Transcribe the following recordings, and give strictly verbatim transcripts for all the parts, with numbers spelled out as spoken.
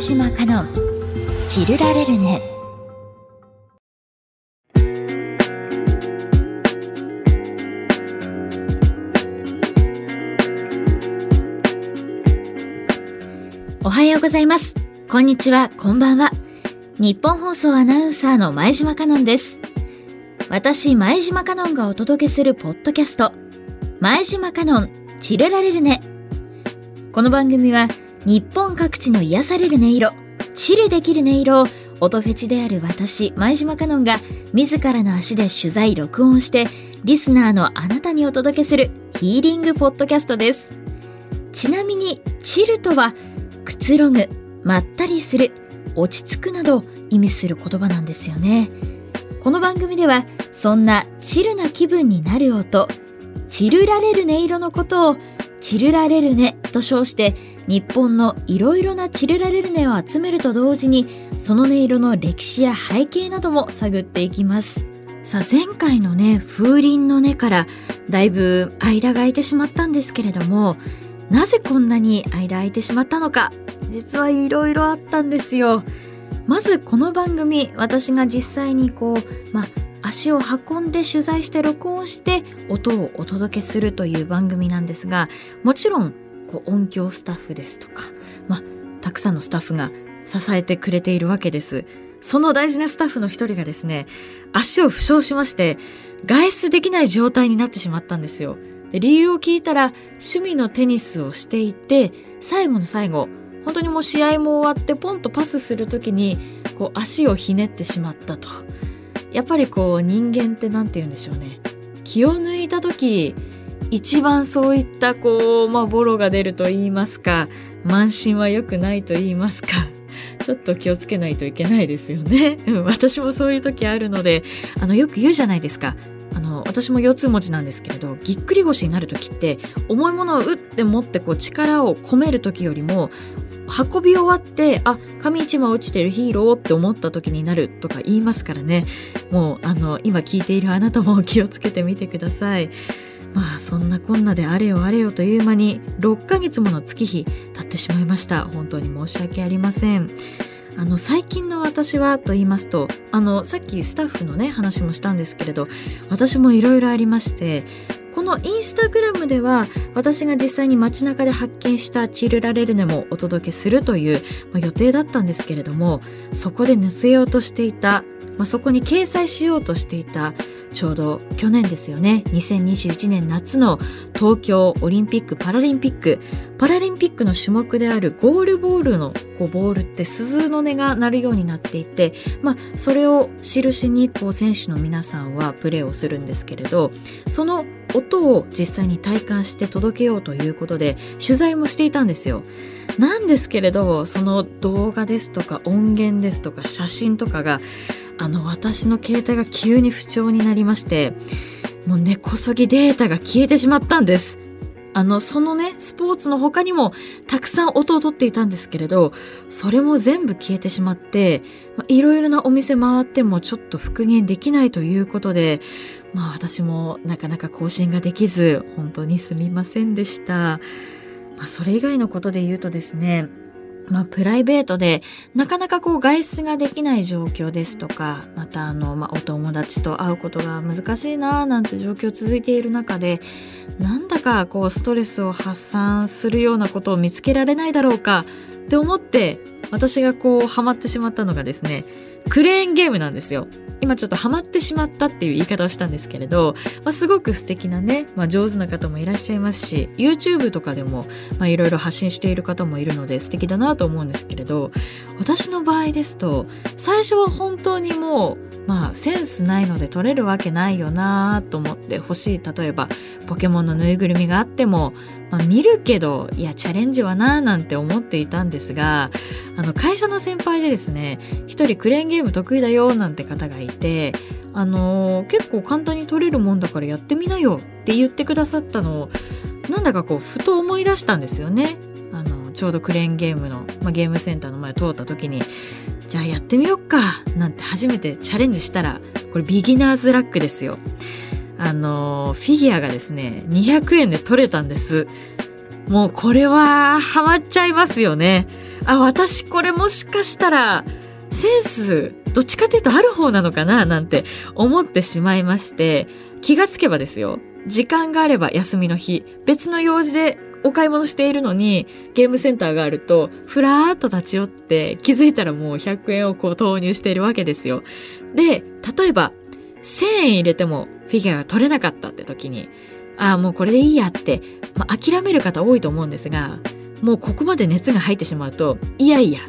島かのん、チルられるね。おはようございます。こんにちは、こんばんは。日本放送アナウンサーの前島かのんです。私、前島かのんがお届けするポッドキャスト、前島かのん、チルられるね。この番組は、日本各地の癒される音色、チルできる音色を音フェチである私、前島かのんが自らの足で取材録音してリスナーのあなたにお届けするヒーリングポッドキャストです。ちなみにチルとはくつろぐ、まったりする、落ち着くなど意味する言葉なんですよね。この番組ではそんなチルな気分になる音、チルられる音色のことをチルられるねと称して日本のいろいろなチルられるねを集めると同時にその音色の歴史や背景なども探っていきます。さあ、前回のね風鈴の音からだいぶ間が空いてしまったんですけれども、なぜこんなに間空いてしまったのか、実はいろいろあったんですよ。まずこの番組、私が実際にこうまあ足を運んで取材して録音して音をお届けするという番組なんですが、もちろんこう音響スタッフですとか、まあ、たくさんのスタッフが支えてくれているわけです。その大事なスタッフの一人がですね、足を負傷しまして外出できない状態になってしまったんですよ。で、理由を聞いたら趣味のテニスをしていて、最後の最後本当にもう試合も終わってポンとパスするときにこう足をひねってしまったと。やっぱりこう人間ってなんて言うんでしょうね、気を抜いた時一番そういったこうまあボロが出ると言いますか、慢心は良くないと言いますか、ちょっと気をつけないといけないですよね。私もそういう時あるので、あのよく言うじゃないですか、あの私も腰痛持ちなんですけれど、ぎっくり腰になる時って重いものを打って持ってこう力を込める時よりも運び終わってあ紙一枚落ちてるヒーローって思った時になるとか言いますからね。もうあの今聞いているあなたも気をつけてみてください。まあそんなこんなであれよあれよという間にろっかげつもの月日経ってしまいました。本当に申し訳ありません。あの最近の私はと言いますと、あのさっきスタッフのね話もしたんですけれど、私もいろいろありまして、このインスタグラムでは私が実際に街中で発見したチルられるねもお届けするという、まあ、予定だったんですけれども、そこで載せようとしていた、まあ、そこに掲載しようとしていた、ちょうど去年ですよね、にせんにじゅういちねん夏の東京オリンピック・パラリンピックパラリンピックの種目であるゴールボールのこうボールって鈴の音が鳴るようになっていて、まあ、それを印にこう選手の皆さんはプレーをするんですけれど、その音を実際に体感して届けようということで取材もしていたんですよ。なんですけれど、その動画ですとか音源ですとか写真とかが、あの私の携帯が急に不調になりまして、もう根こそぎデータが消えてしまったんです。あのそのねスポーツの他にもたくさん音を取っていたんですけれど、それも全部消えてしまって、いろいろなお店回ってもちょっと復元できないということで、まあ私もなかなか更新ができず本当にすみませんでした。まあそれ以外のことで言うとですね、まあプライベートでなかなかこう外出ができない状況ですとか、またあのまあお友達と会うことが難しいななんて状況続いている中で、なんだかこうストレスを発散するようなことを見つけられないだろうかって思って、私がこうハマってしまったのがですね、クレーンゲームなんですよ。今ちょっとハマってしまったっていう言い方をしたんですけれど、まあ、すごく素敵なね、まあ、上手な方もいらっしゃいますし、 YouTube とかでもいろいろ発信している方もいるので素敵だなと思うんですけれど、私の場合ですと最初は本当にもう、まあ、センスないので取れるわけないよなと思って、欲しい例えばポケモンのぬいぐるみがあっても、まあ、見るけどいやチャレンジはななんて思っていたんですが、あの会社の先輩でですね、一人クレーンゲーム得意だよなんて方がいて、あのー、結構簡単に取れるもんだからやってみなよって言ってくださったのを、なんだかこうふと思い出したんですよね。あのちょうどクレーンゲームの、まあ、ゲームセンターの前を通った時に、じゃあやってみよっかなんて初めてチャレンジしたら、これビギナーズラックですよ。あのフィギュアがですねにひゃくえんで取れたんです。もうこれはハマっちゃいますよね。あ、私これもしかしたらセンスどっちかというとある方なのかななんて思ってしまいまして、気がつけばですよ、時間があれば休みの日別の用事でお買い物しているのにゲームセンターがあるとふらーっと立ち寄って、気づいたらもうひゃくえんをこう投入しているわけですよ。で、例えばせんえん入れてもフィギュアが取れなかったって時に、ああもうこれでいいやって、まあ、諦める方多いと思うんですが、もうここまで熱が入ってしまうと、いやいや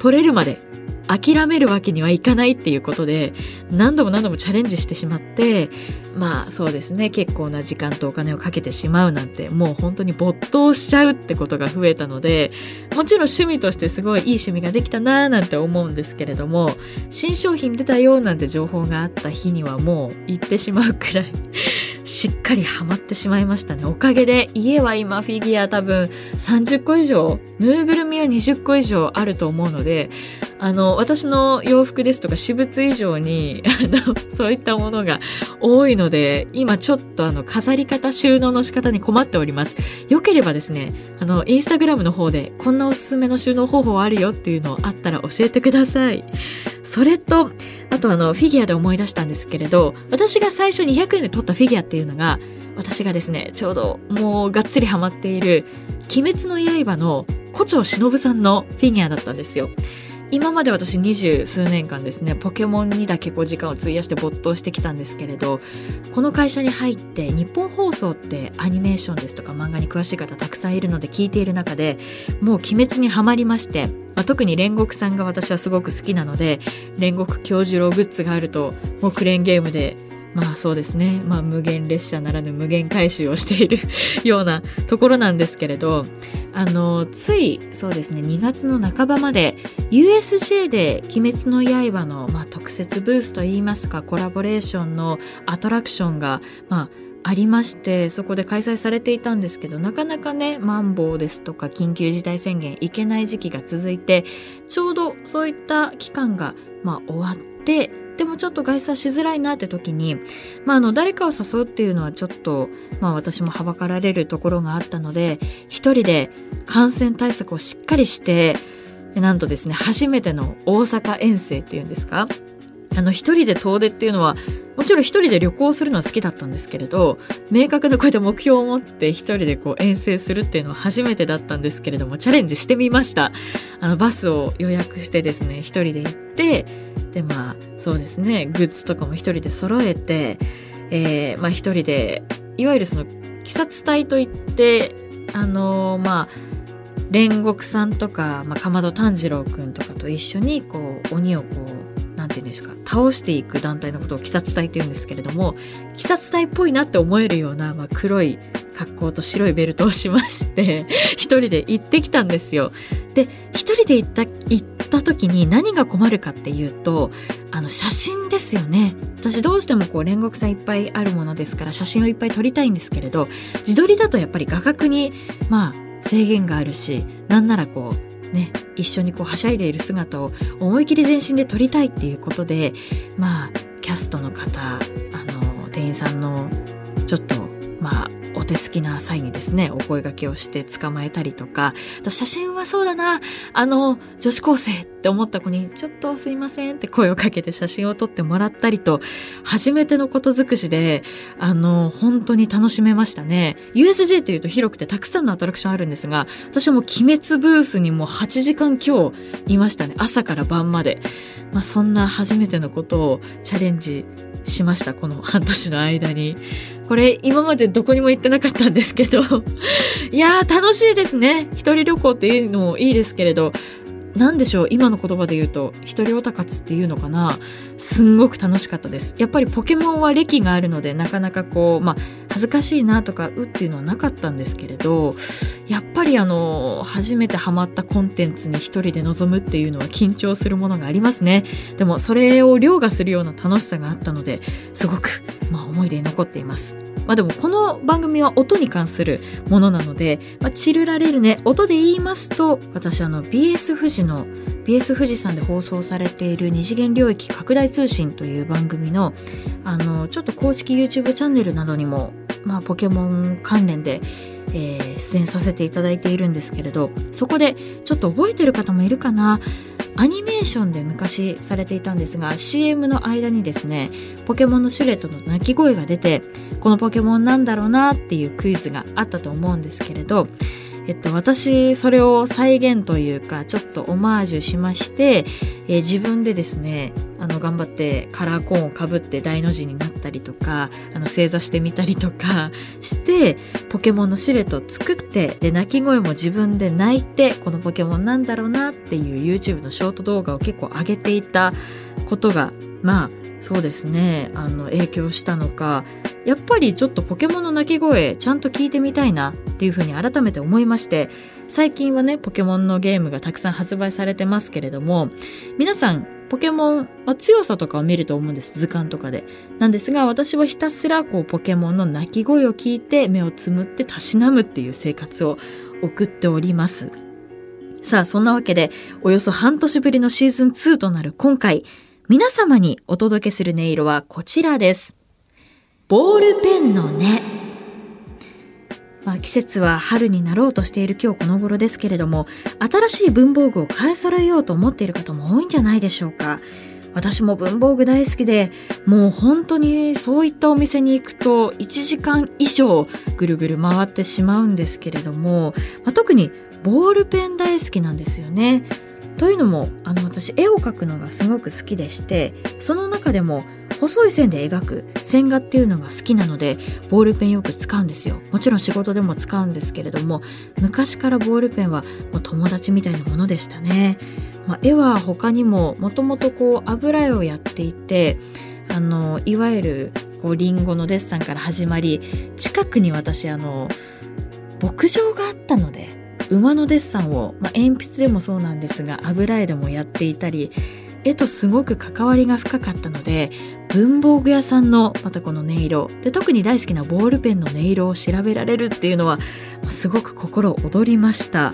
取れるまで諦めるわけにはいかないっていうことで、何度も何度もチャレンジしてしまって、まあそうですね、結構な時間とお金をかけてしまうなんて、もう本当に没頭しちゃうってことが増えたので、もちろん趣味としてすごいいい趣味ができたなーなんて思うんですけれども、新商品出たよなんて情報があった日にはもう行ってしまうくらいしっかりハマってしまいましたね。おかげで家は今フィギュア多分さんじゅっこ以上、ぬいぐるみはにじゅっこ以上あると思うので、あの私の洋服ですとか私物以上にあのそういったものが多いので、今ちょっとあの飾り方、収納の仕方に困っております。よければですね、あのインスタグラムの方でこんなおすすめの収納方法あるよっていうのあったら教えてください。それとあとあのフィギュアで思い出したんですけれど、私が最初にひゃくえんで取ったフィギュアっていうのが、私がですねちょうどもうがっつりハマっている鬼滅の刃の胡蝶忍さんのフィギュアだったんですよ。今まで私二十数年間ですね、ポケモンにだけこう時間を費やして没頭してきたんですけれど、この会社に入って日本放送ってアニメーションですとか漫画に詳しい方たくさんいるので聞いている中で、もう鬼滅にはまりまして、まあ、特に煉獄さんが私はすごく好きなので、煉獄杏寿郎グッズがあるともうクレーンゲームで、まあそうですね、まあ無限列車ならぬ無限回収をしているようなところなんですけれど、あのついそうですねにがつの半ばまで ユーエスジェー で鬼滅の刃の、まあ、特設ブースといいますかコラボレーションのアトラクションが、まあありまして、そこで開催されていたんですけど、なかなかねマンボウですとか緊急事態宣言行けない時期が続いて、ちょうどそういった期間が、まあ、終わって、でもちょっと外出しづらいなって時に、まあ、あの誰かを誘うっていうのはちょっと、まあ、私もはばかられるところがあったので、一人で感染対策をしっかりして、なんとですね初めての大阪遠征っていうんですか、あの一人で遠出っていうのはもちろん一人で旅行するのは好きだったんですけれど、明確なこういった目標を持って一人でこう遠征するっていうのは初めてだったんですけれども、チャレンジしてみました。あのバスを予約してですね一人で行って、でまあそうですねグッズとかも一人で揃えて、えー、まあ一人でいわゆるその鬼殺隊といって、あのー、まあ煉獄さんとか、まあ、かまど炭治郎くんとかと一緒にこう鬼をこうなんていうんですか、倒していく団体のことを鬼殺隊って言うんですけれども、鬼殺隊っぽいなって思えるような、まあ、黒い格好と白いベルトをしまして一人で行ってきたんですよ。で一人で行った行った時に何が困るかっていうと、あの写真ですよね。私どうしてもこう煉獄さんいっぱいあるものですから写真をいっぱい撮りたいんですけれど、自撮りだとやっぱり画角にまあ制限があるし、なんならこうね、一緒にこうはしゃいでいる姿を思い切り全身で撮りたいっていうことで、まあキャストの方、あの店員さんのちょっとまあお手すきな際にですねお声掛けをして捕まえたりとか、あと写真はそうだな、あの女子高生って思った子にちょっとすいませんって声をかけて写真を撮ってもらったりと、初めてのことづくしであの本当に楽しめましたね。 ユーエスジェー というと広くてたくさんのアトラクションあるんですが、私はもう鬼滅ブースにもうはちじかん今日いましたね、朝から晩まで。まあ、そんな初めてのことをチャレンジしました、この半年の間に。これ今までどこにも行ってなかったんですけどいやー楽しいですね。一人旅行っていうのもいいですけれど、なんでしょう、今の言葉で言うと一人オタ活っていうのかな、すんごく楽しかったです。やっぱりポケモンは歴があるのでなかなかこう、まあ、恥ずかしいなとかうっていうのはなかったんですけれど、やっぱりあの初めてハマったコンテンツに一人で臨むっていうのは緊張するものがありますね。でもそれを凌駕するような楽しさがあったので、すごく、まあ、思い出に残っています。まあ、でもこの番組は音に関するものなので、まあ、チルラレルね音で言いますと、私あの ビーエス 富士のビーエス 富士山で放送されている二次元領域拡大通信という番組の、あのちょっと公式 YouTube チャンネルなどにも、まあ、ポケモン関連で、えー、出演させていただいているんですけれど、そこでちょっと覚えてる方もいるかな、アニメーションで昔されていたんですが、 シーエム の間にですね、ポケモンのシュレットの鳴き声が出て、このポケモンなんだろうなっていうクイズがあったと思うんですけれど、えっと、私それを再現というかちょっとオマージュしまして、えー、自分でですね、あの頑張ってカラーコーンをかぶって大の字になったりとか、あの正座してみたりとかしてポケモンのシルエットを作って、で鳴き声も自分で鳴いて、このポケモンなんだろうなっていう YouTube のショート動画を結構上げていたことが、まあそうですね、あの影響したのか、やっぱりちょっとポケモンの鳴き声ちゃんと聞いてみたいなっていうふうに改めて思いまして、最近はねポケモンのゲームがたくさん発売されてますけれども、皆さんポケモンは強さとかを見ると思うんです、図鑑とかで。なんですが、私はひたすらこうポケモンの鳴き声を聞いて目をつむってたしなむっていう生活を送っております。さあ、そんなわけでおよそ半年ぶりのシーズンツーとなる今回、皆様にお届けする音色はこちらです。ボールペンの音。まあ、季節は春になろうとしている今日この頃ですけれども、新しい文房具を買い揃えようと思っている方も多いんじゃないでしょうか。私も文房具大好きで、もう本当にそういったお店に行くといちじかん以上ぐるぐる回ってしまうんですけれども、まあ、特にボールペン大好きなんですよね。というのも、あの私絵を描くのがすごく好きでして、その中でも細い線で描く線画っていうのが好きなので、ボールペンよく使うんですよ。もちろん仕事でも使うんですけれども、昔からボールペンはもう友達みたいなものでしたね。まあ、絵は他にももともとこう油絵をやっていて、あのいわゆるこうリンゴのデッサンから始まり、近くに私あの牧場があったので、馬のデッサンを、まあ、鉛筆でもそうなんですが油絵でもやっていたり、絵とすごく関わりが深かったので、文房具屋さんのまたこの音色で、特に大好きなボールペンの音色を調べられるっていうのは、まあ、すごく心躍りました。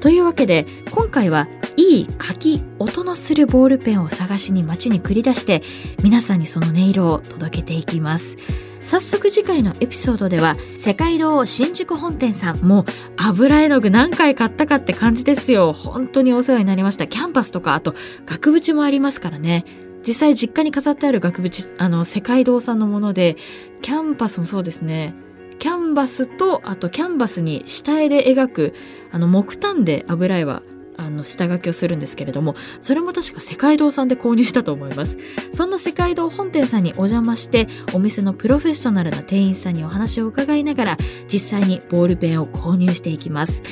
というわけで今回は、いい書き音のするボールペンを探しに街に繰り出して、皆さんにその音色を届けていきます。早速次回のエピソードでは、世界堂新宿本店さん、もう油絵の具何回買ったかって感じですよ。本当にお世話になりました。キャンパスとか、あと額縁もありますからね。実際実家に飾ってある額縁、あの世界堂さんのもので、キャンパスもそうですね。キャンバスと、あとキャンバスに下絵で描く、あの木炭で油絵はあの下書きをするんですけれども、それも確か世界堂さんで購入したと思います。そんな世界堂本店さんにお邪魔して、お店のプロフェッショナルな店員さんにお話を伺いながら、実際にボールペンを購入していきます。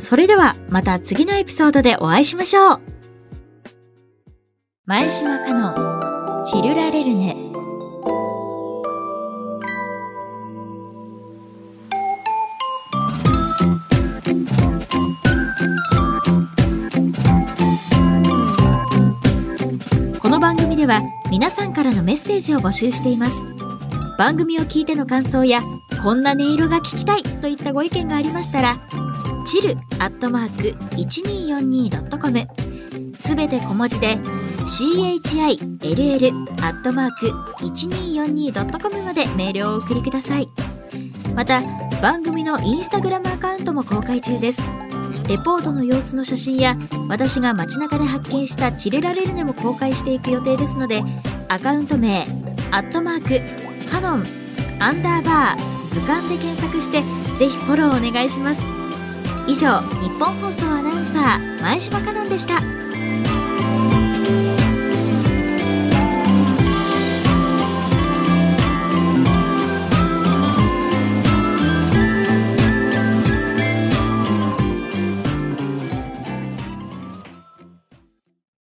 それではまた次のエピソードでお会いしましょう。前島香音、チルラレルネ。では皆さんからのメッセージを募集しています。番組を聞いての感想や、こんな音色が聞きたいといったご意見がありましたら、チルアットマーク いちにーよんにードットコム、 すべて小文字で チル アットマーク いちにーよんにードットコム までメールをお送りください。また番組のインスタグラムアカウントも公開中です。レポートの様子の写真や、私が街中で発見したチルラレルネも公開していく予定ですので、アカウント名アットマークカノンアンダーバー図鑑で検索して、ぜひフォローお願いします。以上、日本放送アナウンサー前島カノンでした。